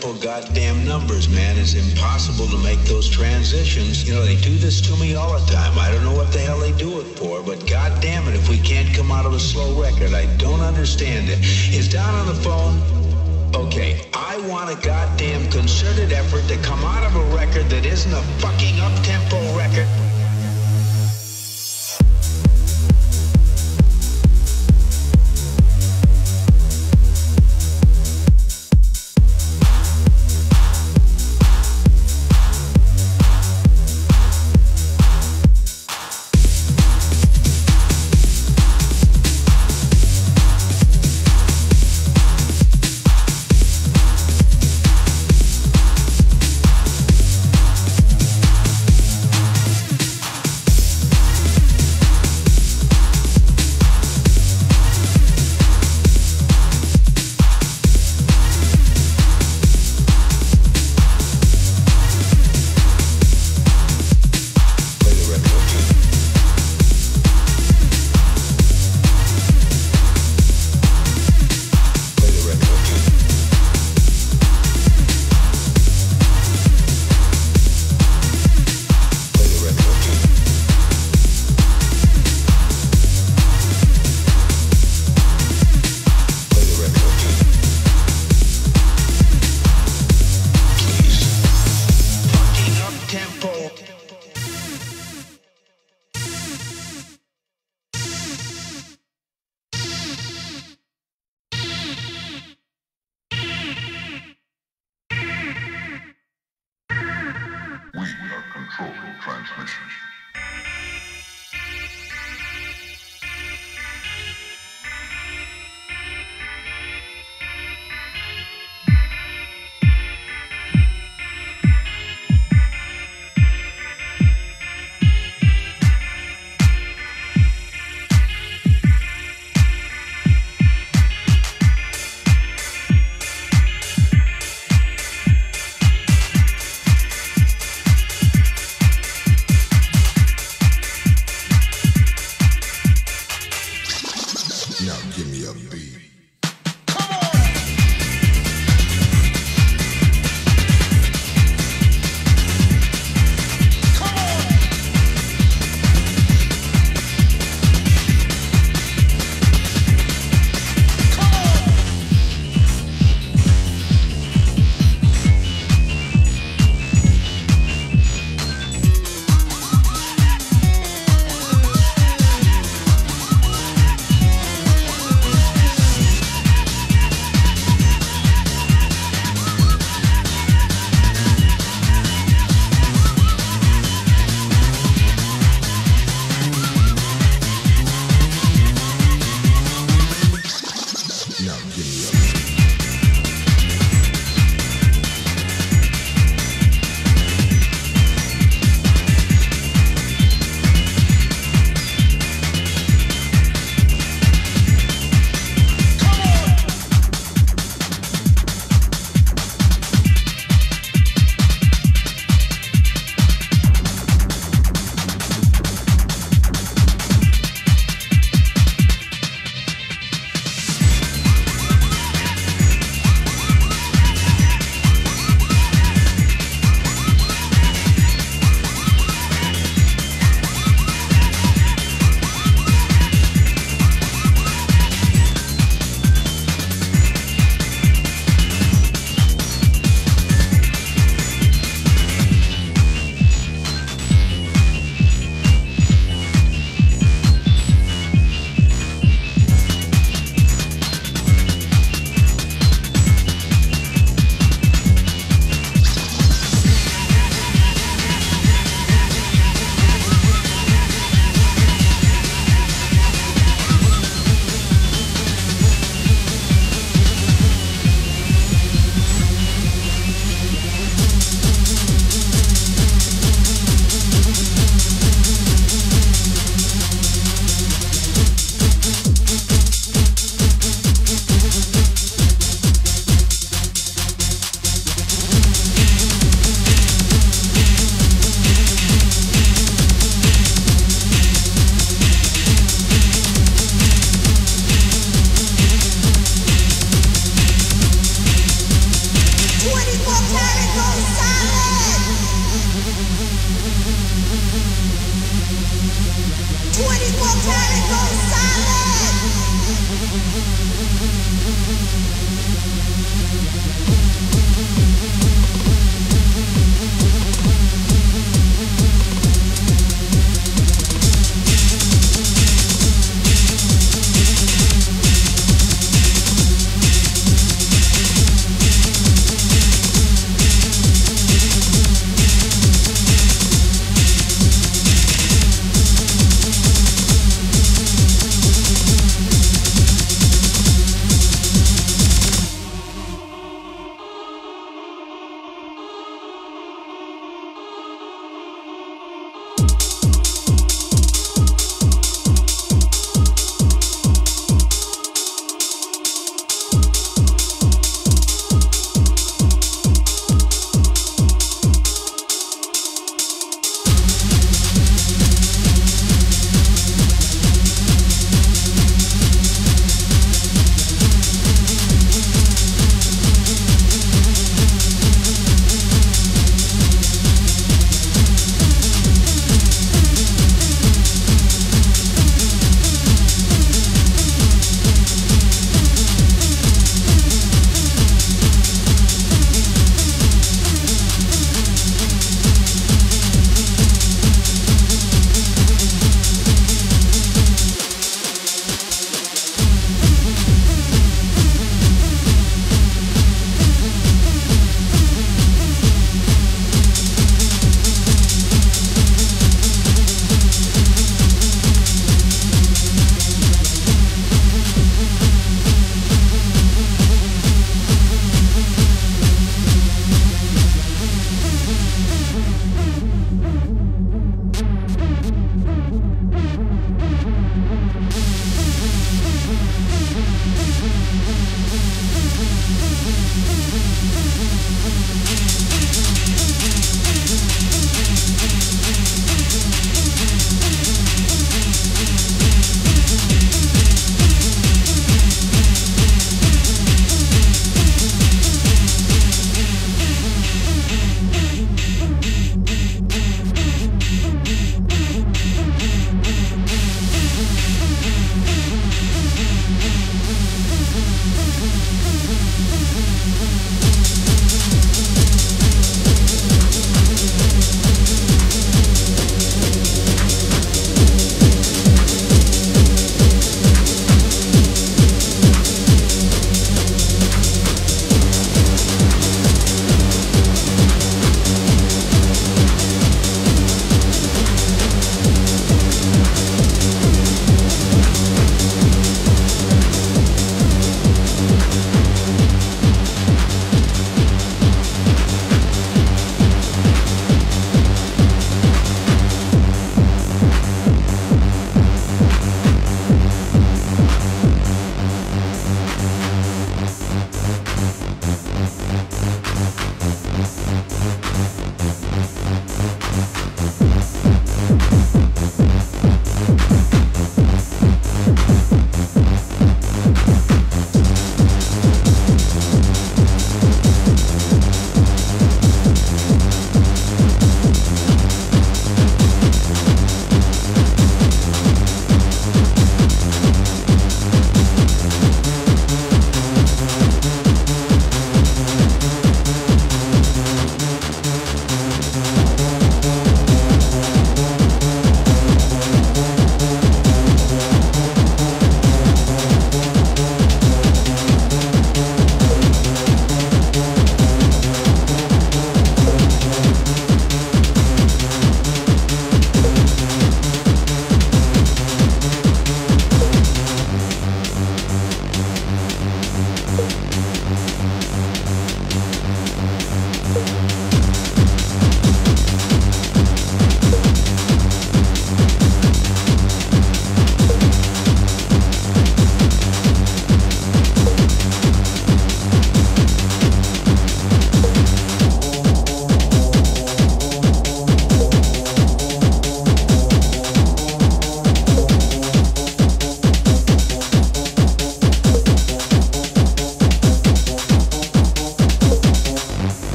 simple goddamn numbers, man. It's impossible to make those transitions. You know, they do this to me all the time. I don't know what the hell they do it for, but goddamn it, if we can't come out of a slow record, I don't understand it. Is Don on the phone? Okay, I want a goddamn concerted effort to come out of a record that isn't a fucking up-tempo record.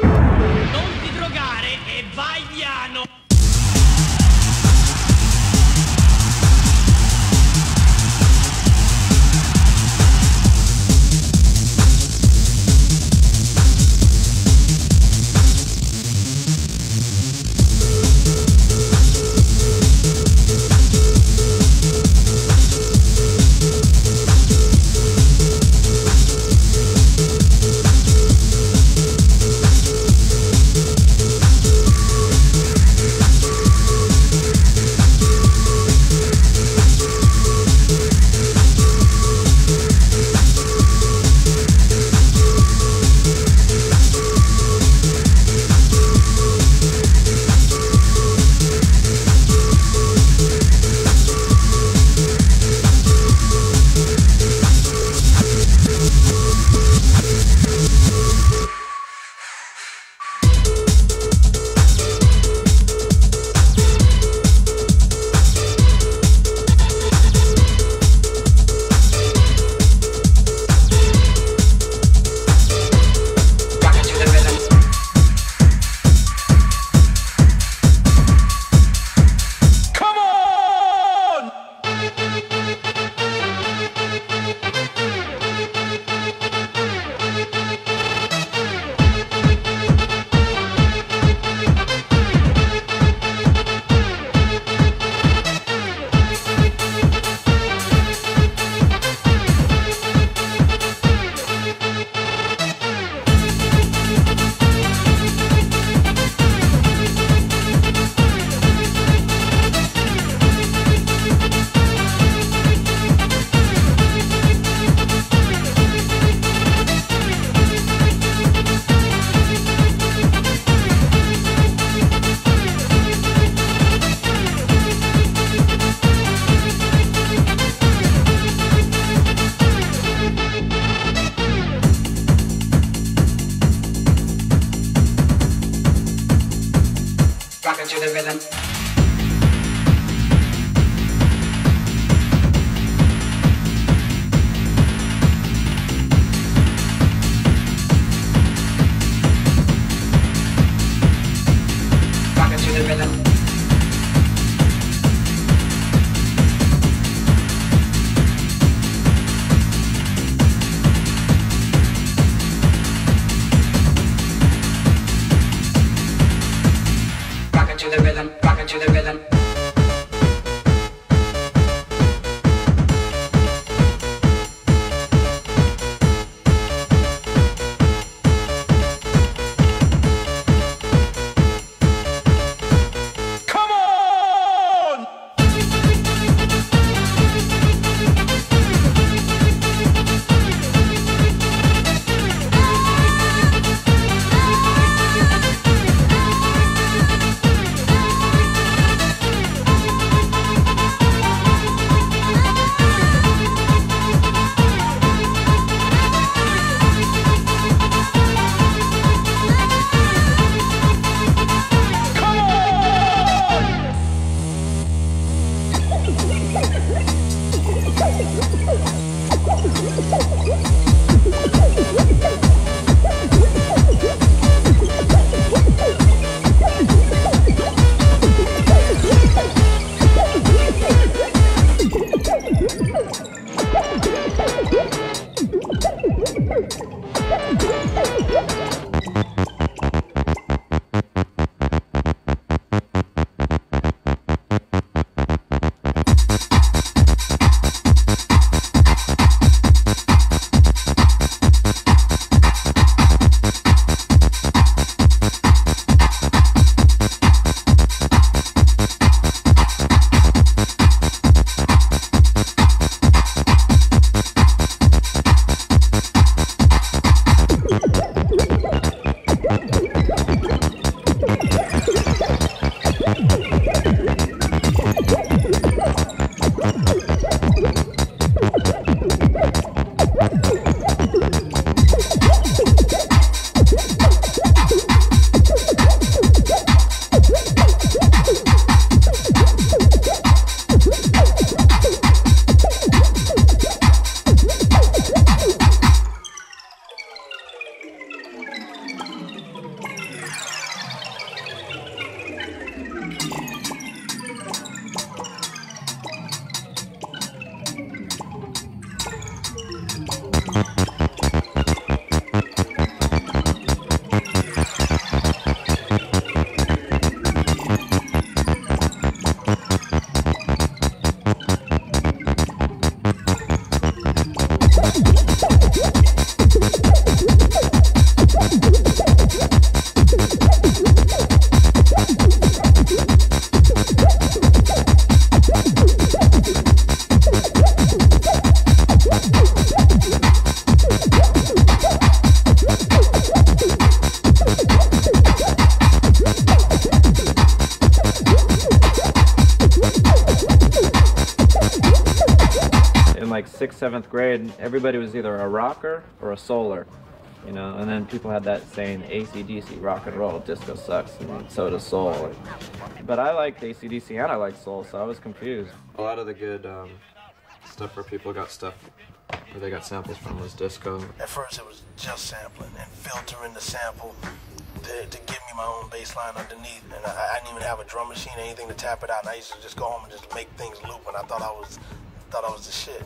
Non ti drogare e vai piano. To the rhythm. Rock it to the rhythm. To the rhythm, rock it to the rhythm. 7th grade, everybody was either a rocker or a solar, you know, and then people had that saying, AC/DC, rock and roll, disco sucks, and so does soul. But I liked AC/DC and I liked soul, so I was confused. A lot of the good stuff where people got stuff, where they got samples from, was disco. At first it was just sampling and filtering the sample to give me my own bass line underneath, and I didn't even have a drum machine or anything to tap it out, and I used to just go home and just make things loop, and I thought I was the shit.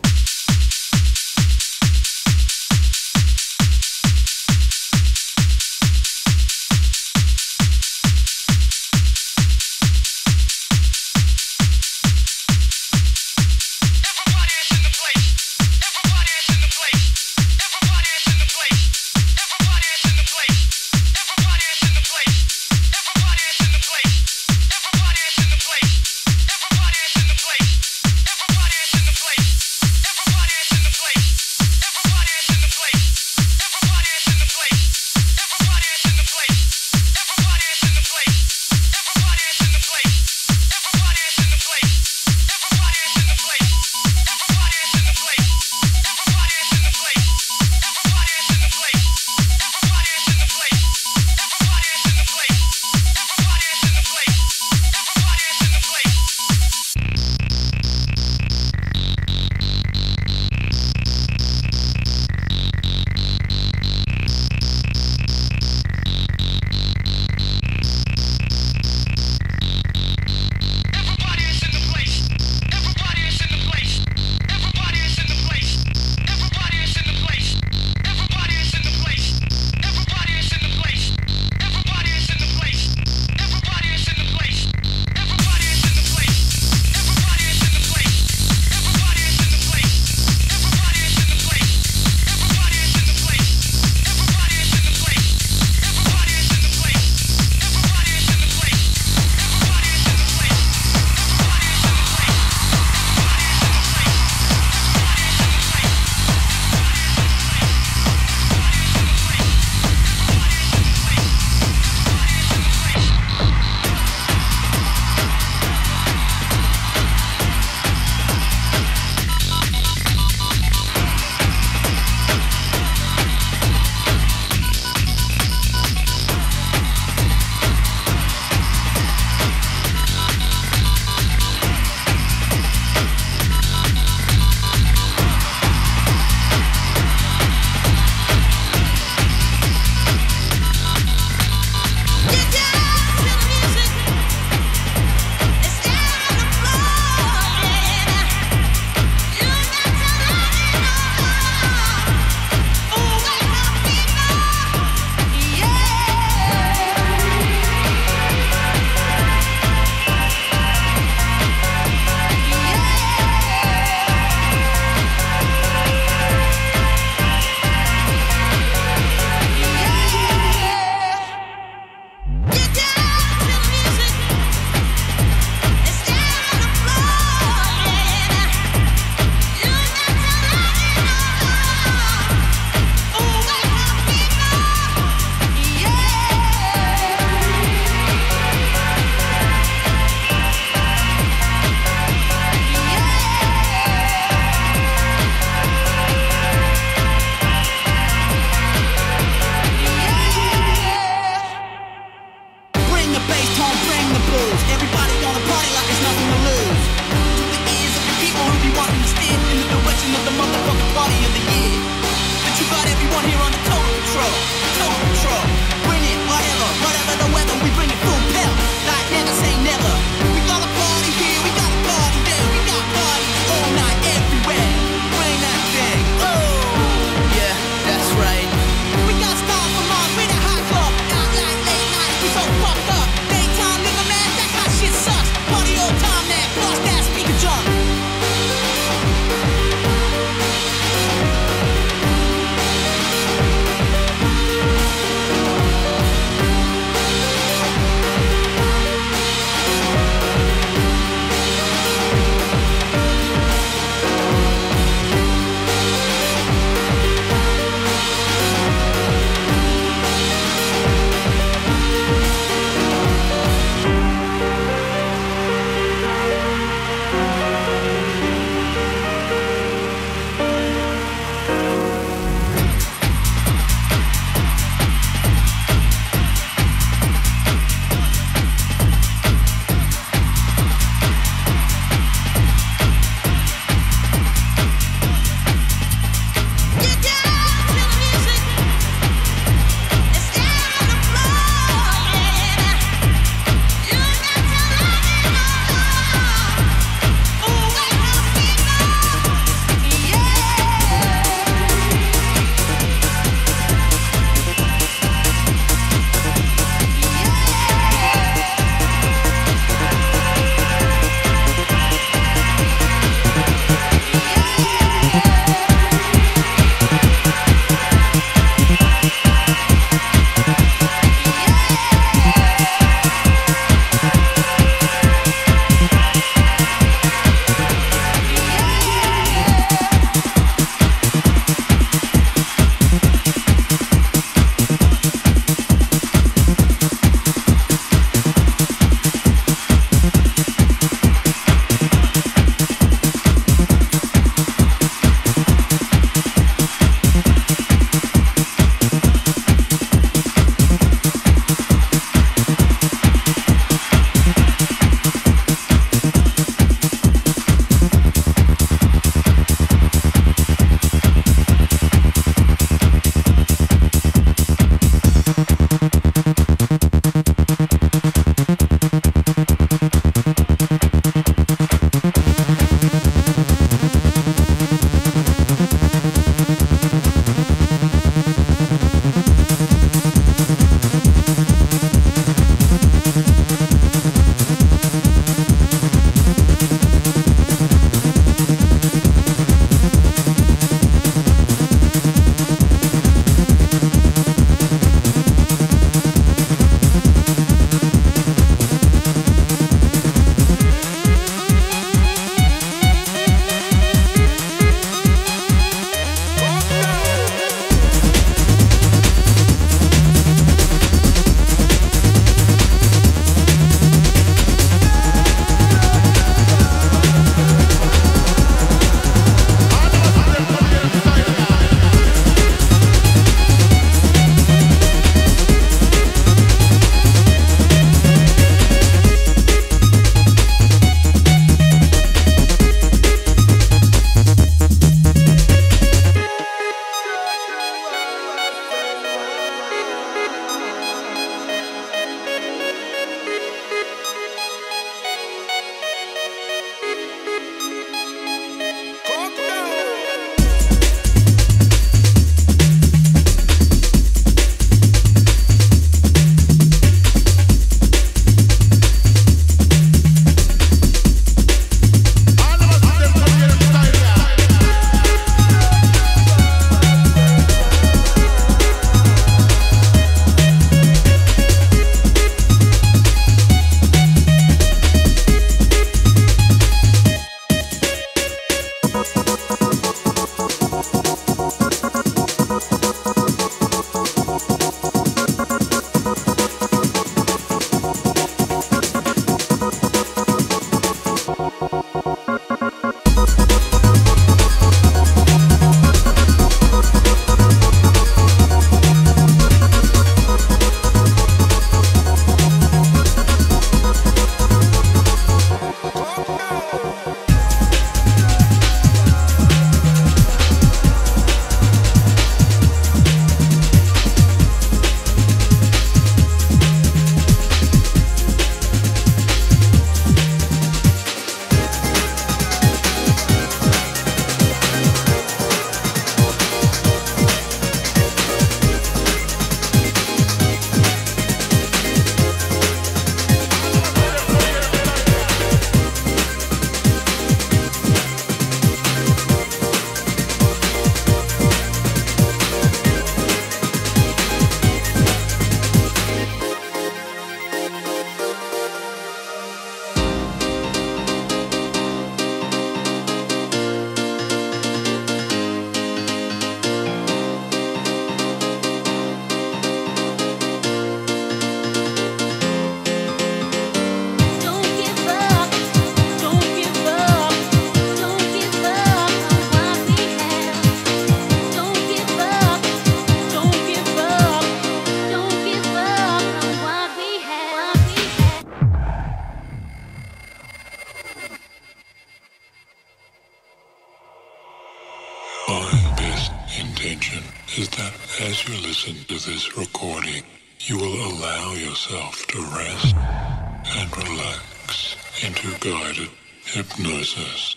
As you listen to this recording, you will allow yourself to rest and relax into guided hypnosis,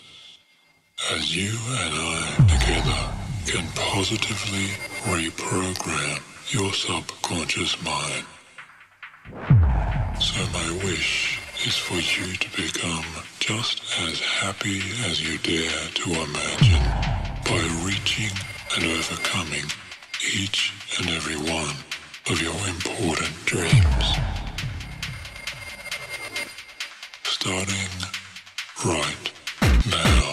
as you and I together can positively reprogram your subconscious mind. So my wish is for you to become just as happy as you dare to imagine by reaching and overcoming each and every one of your important dreams. Starting right now.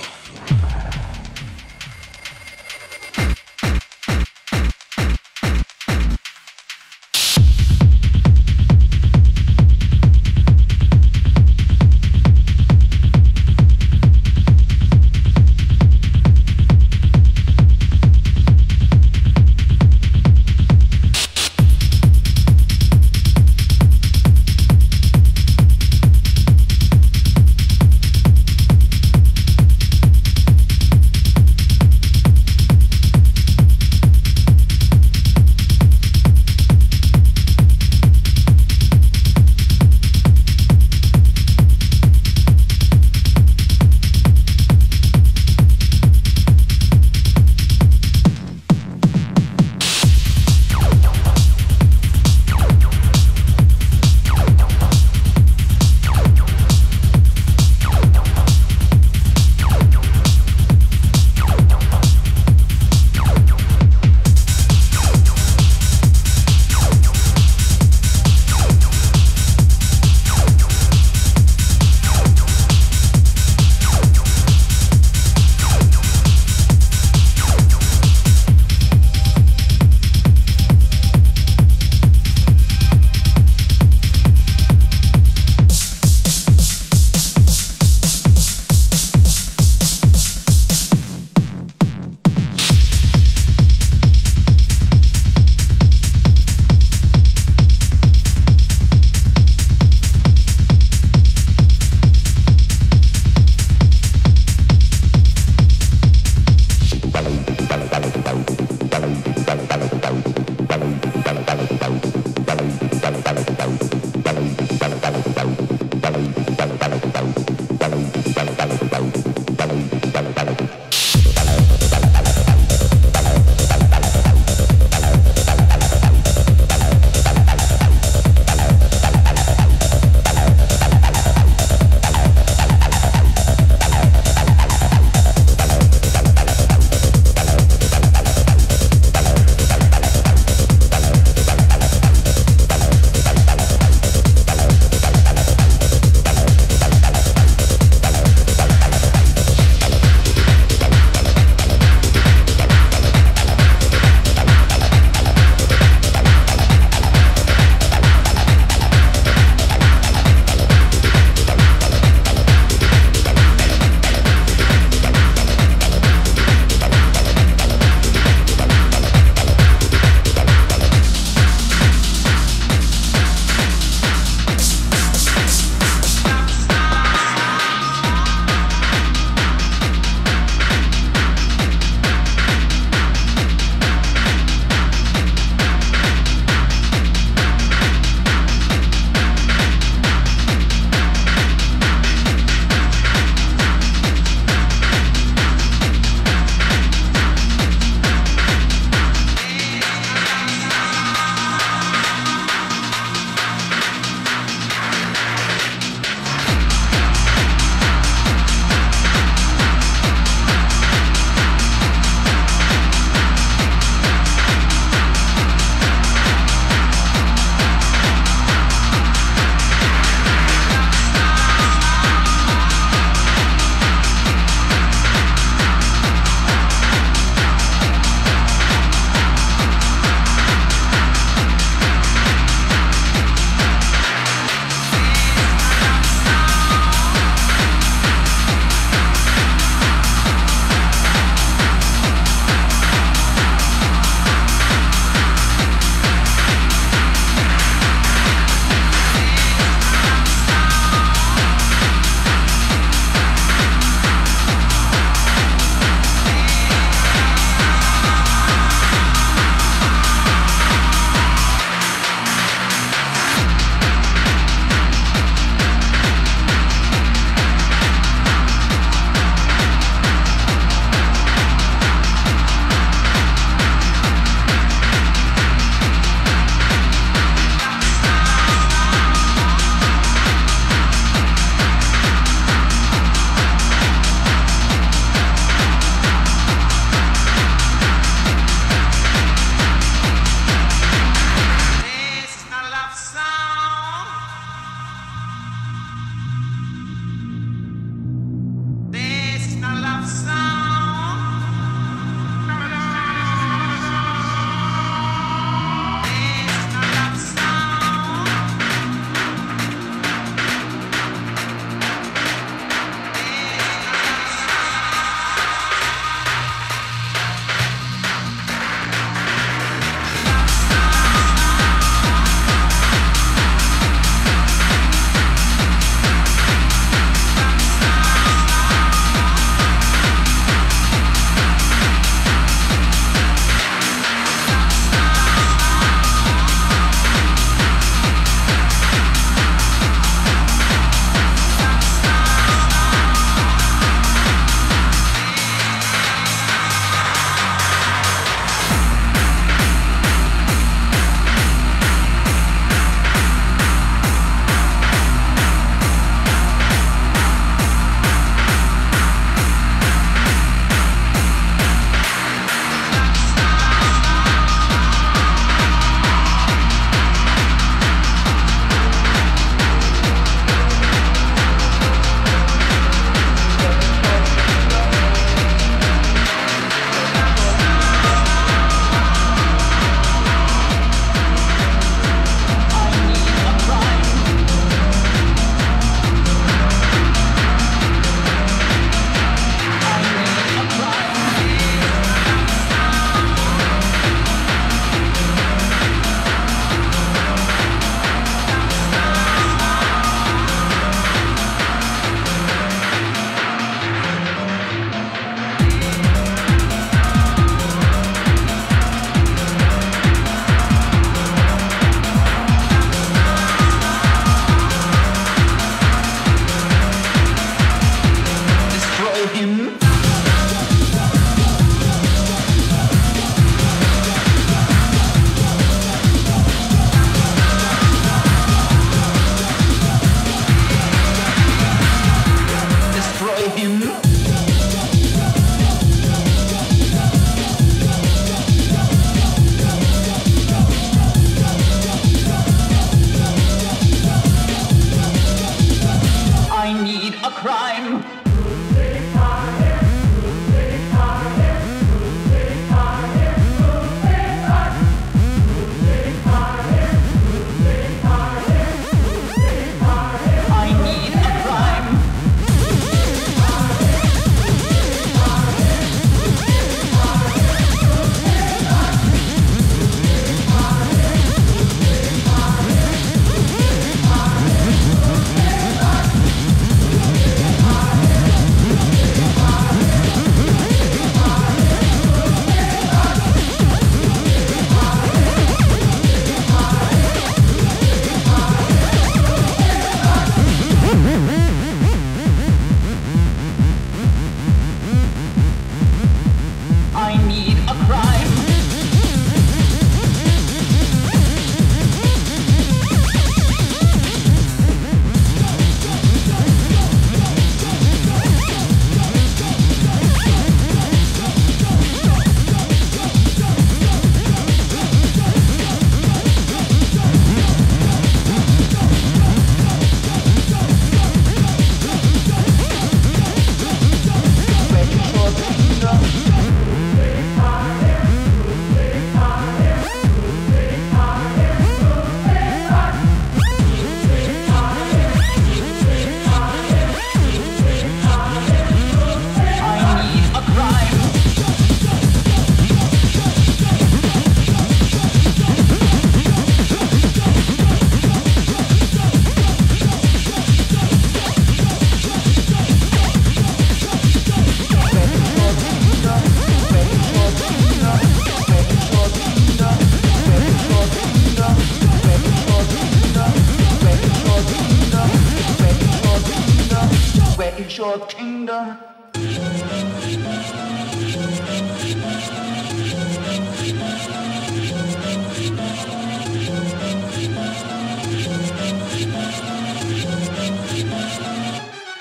your kingdom.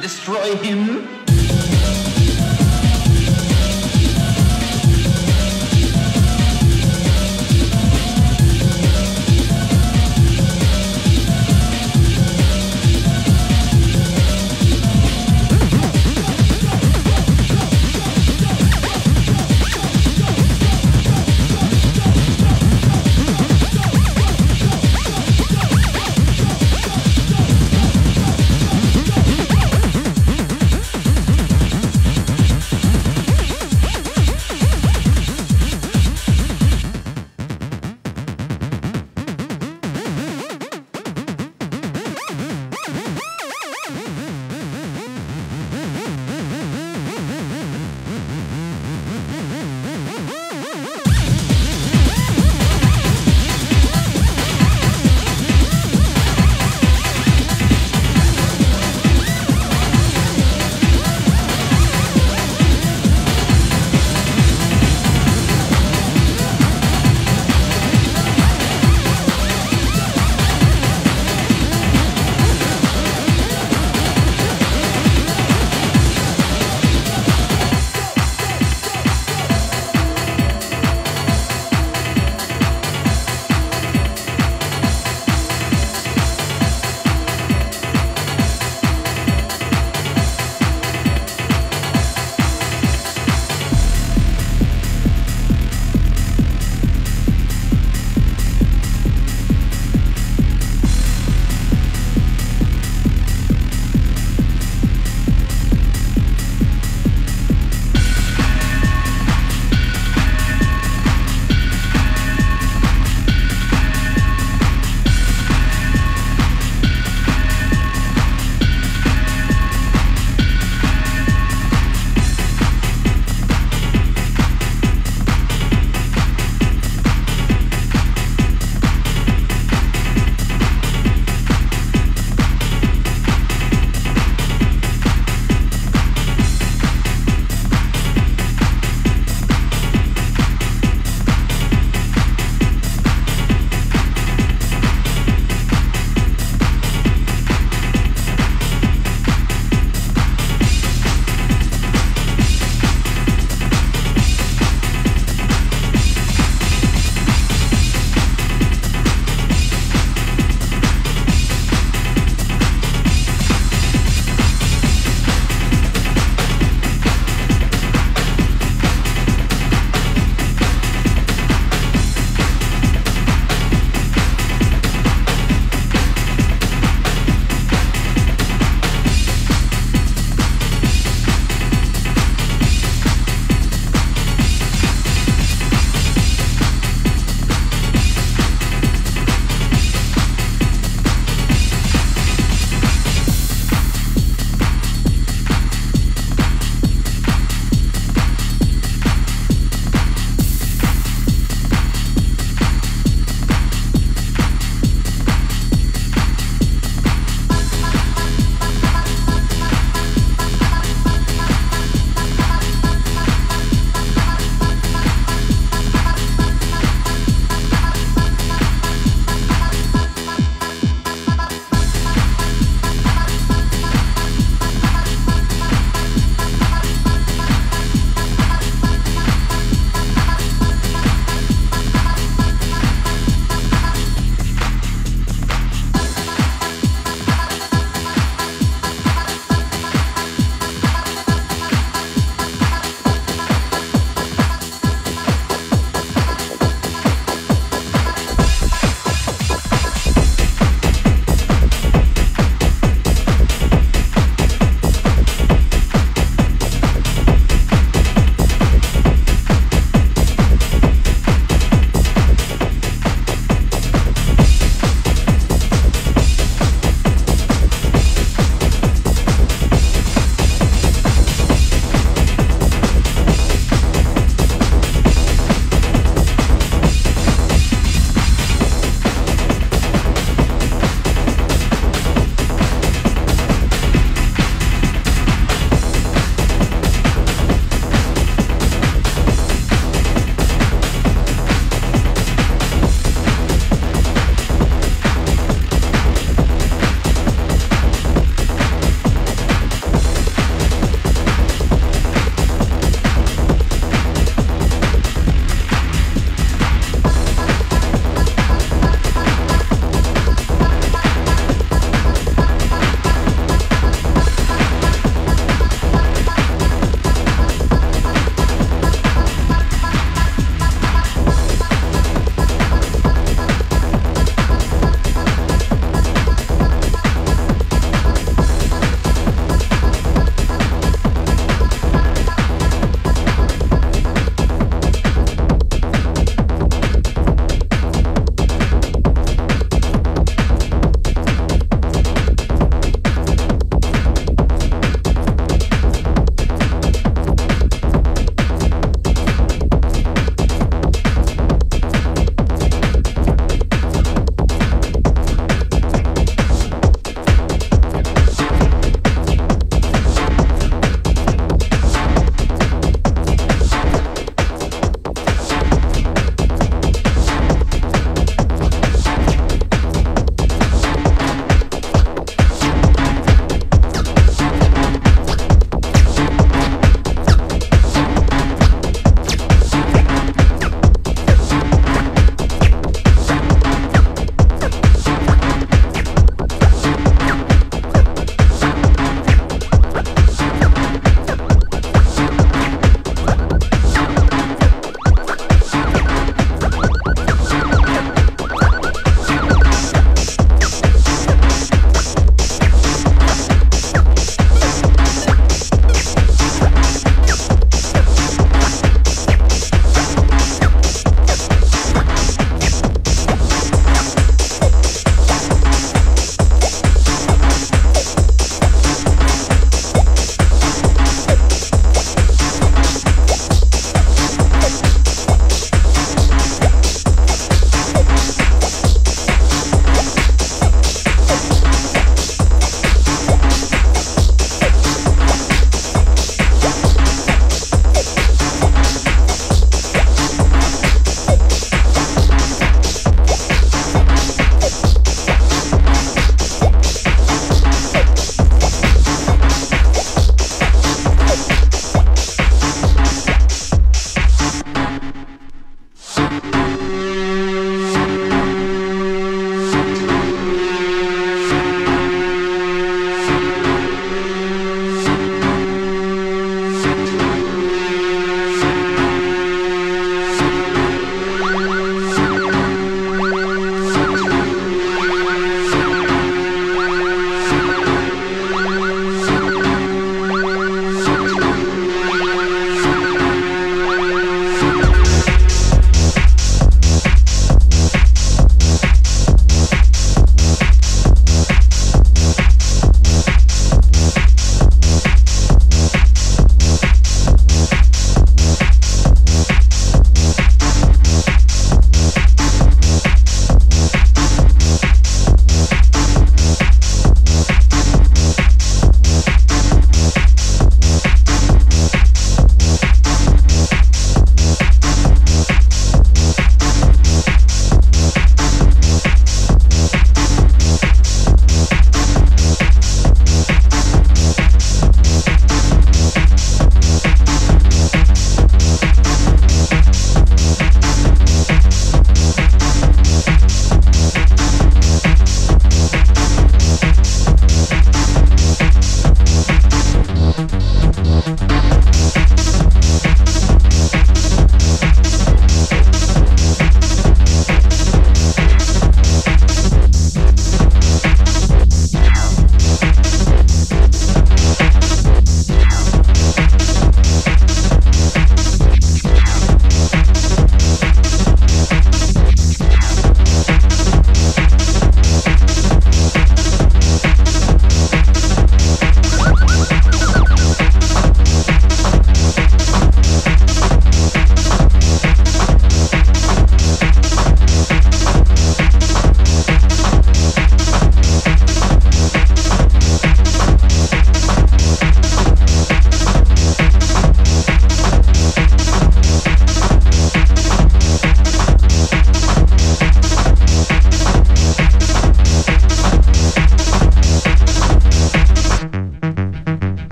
Destroy him.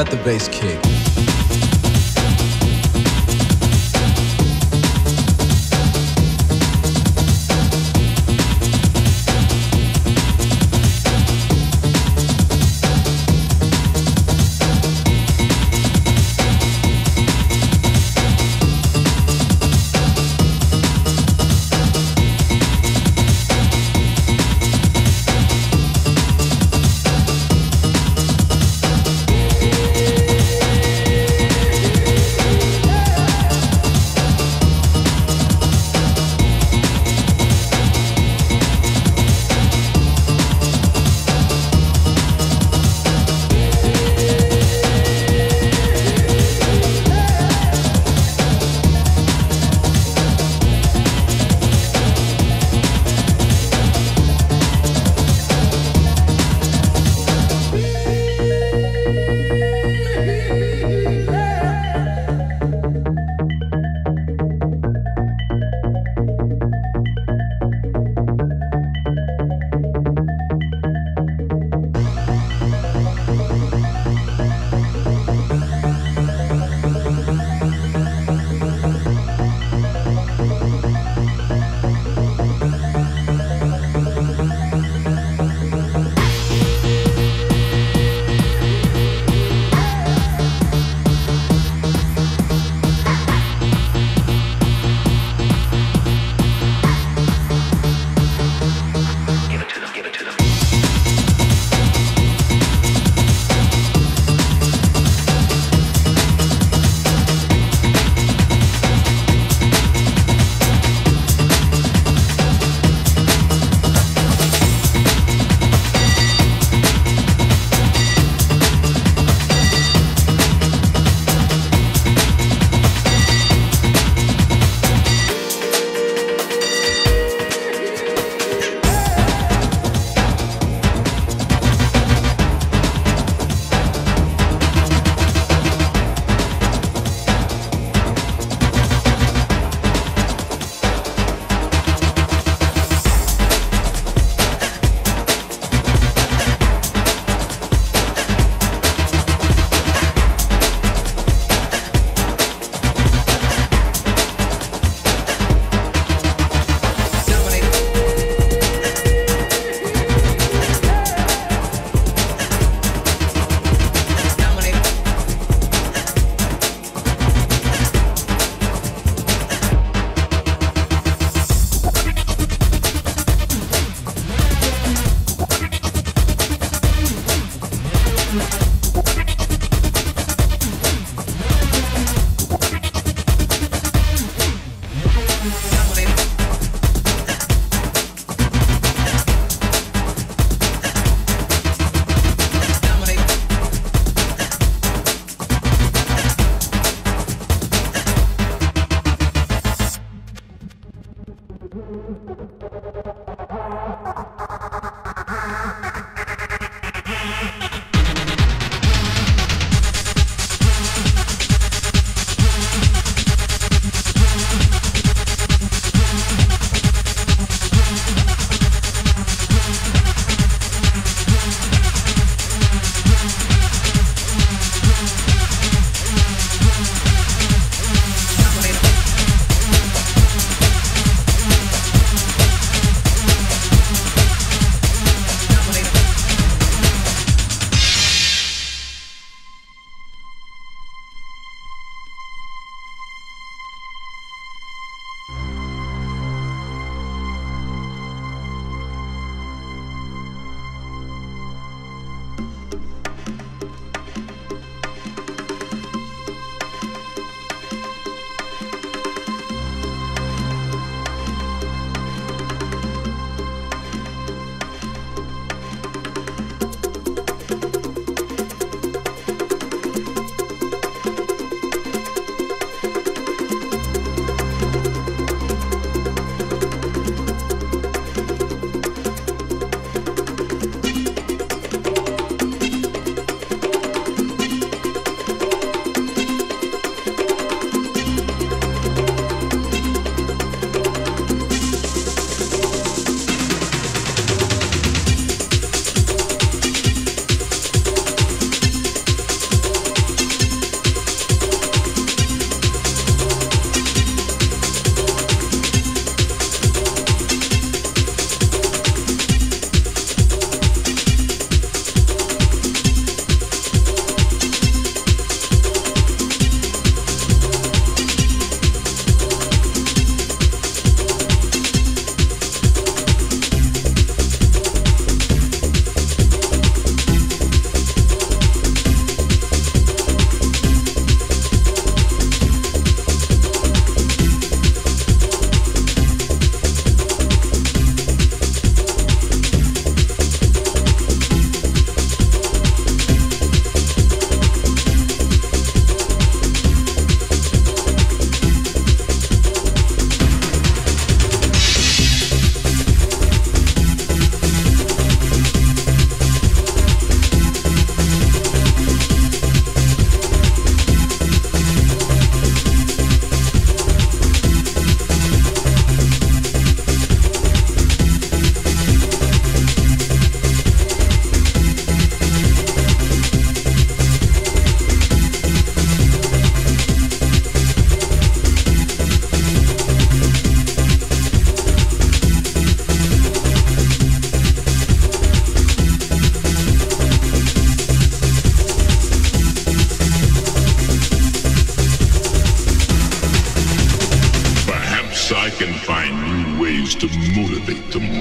let the bass kick. ways to motivate them.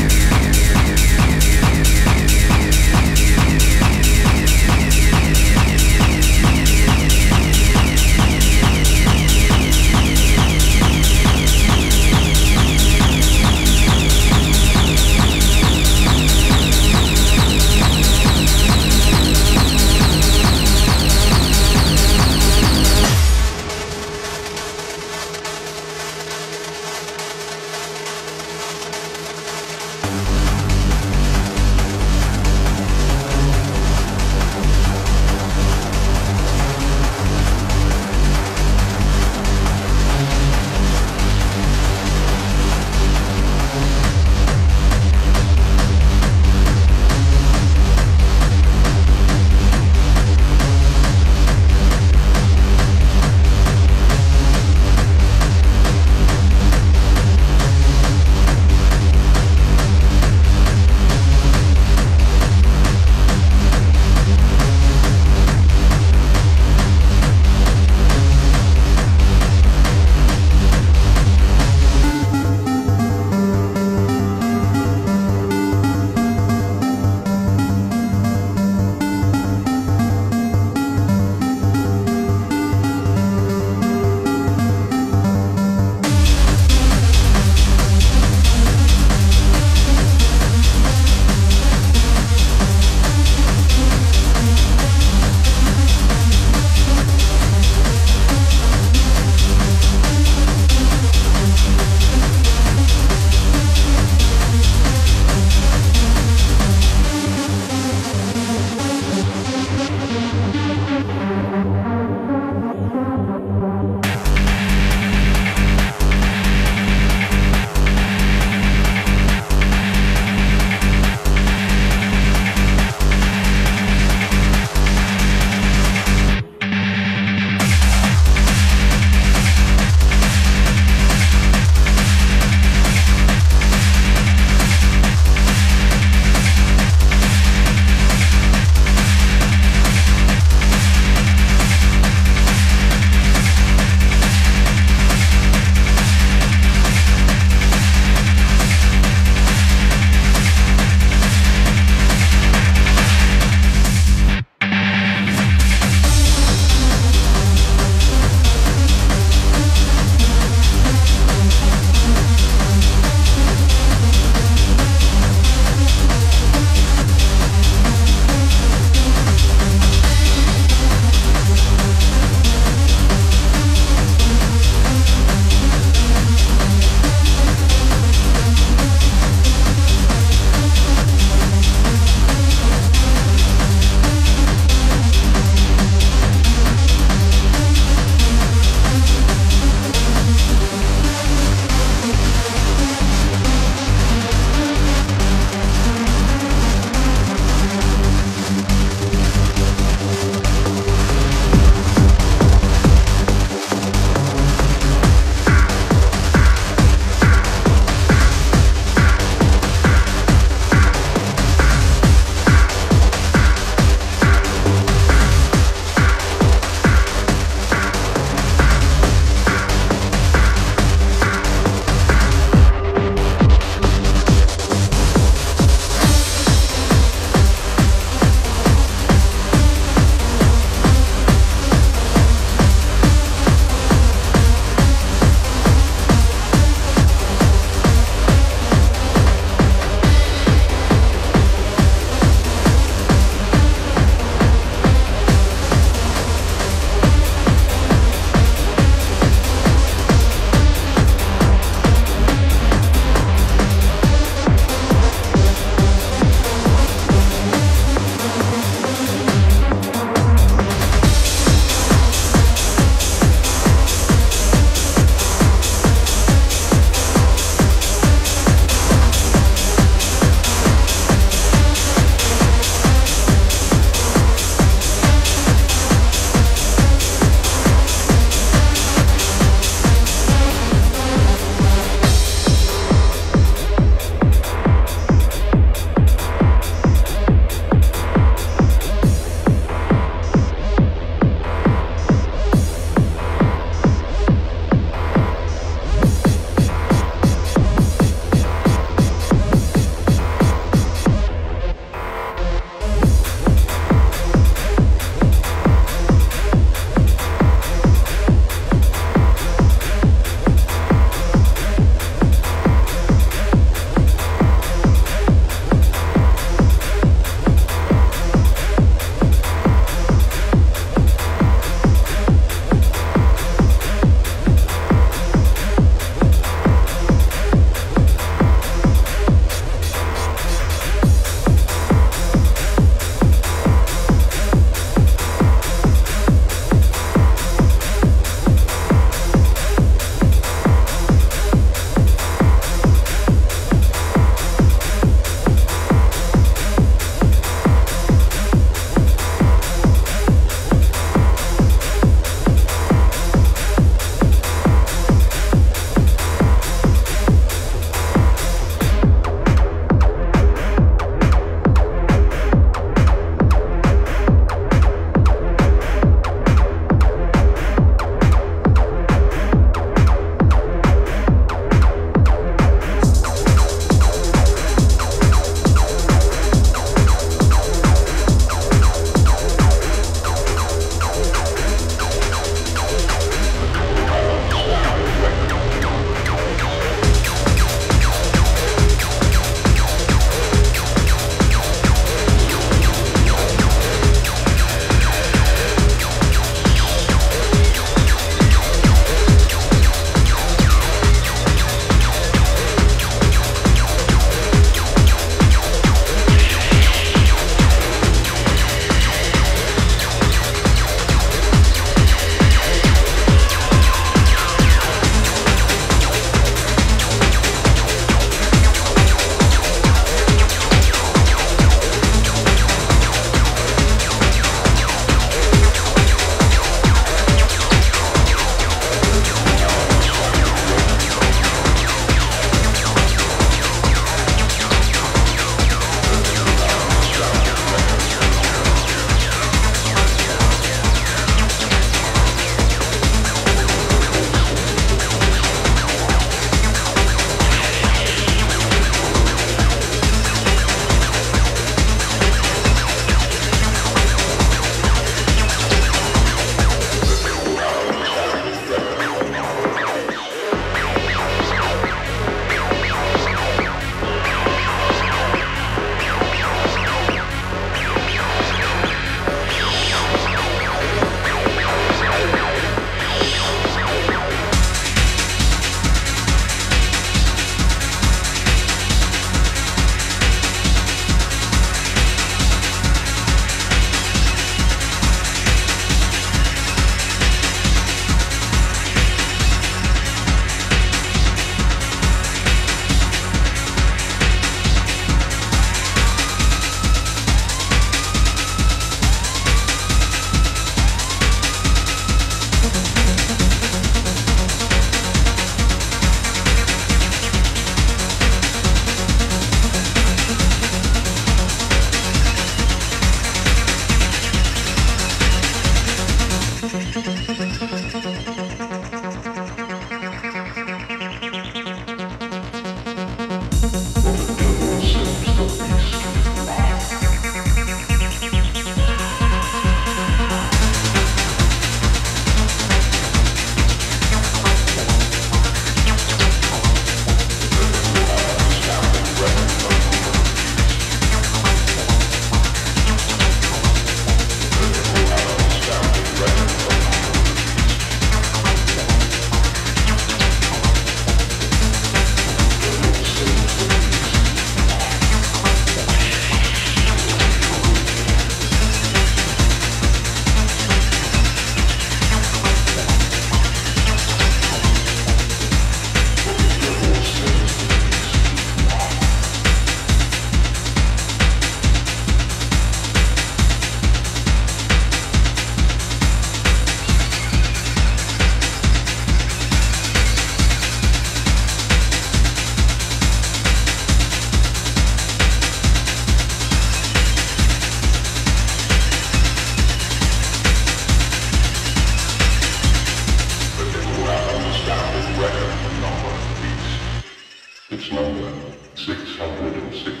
606.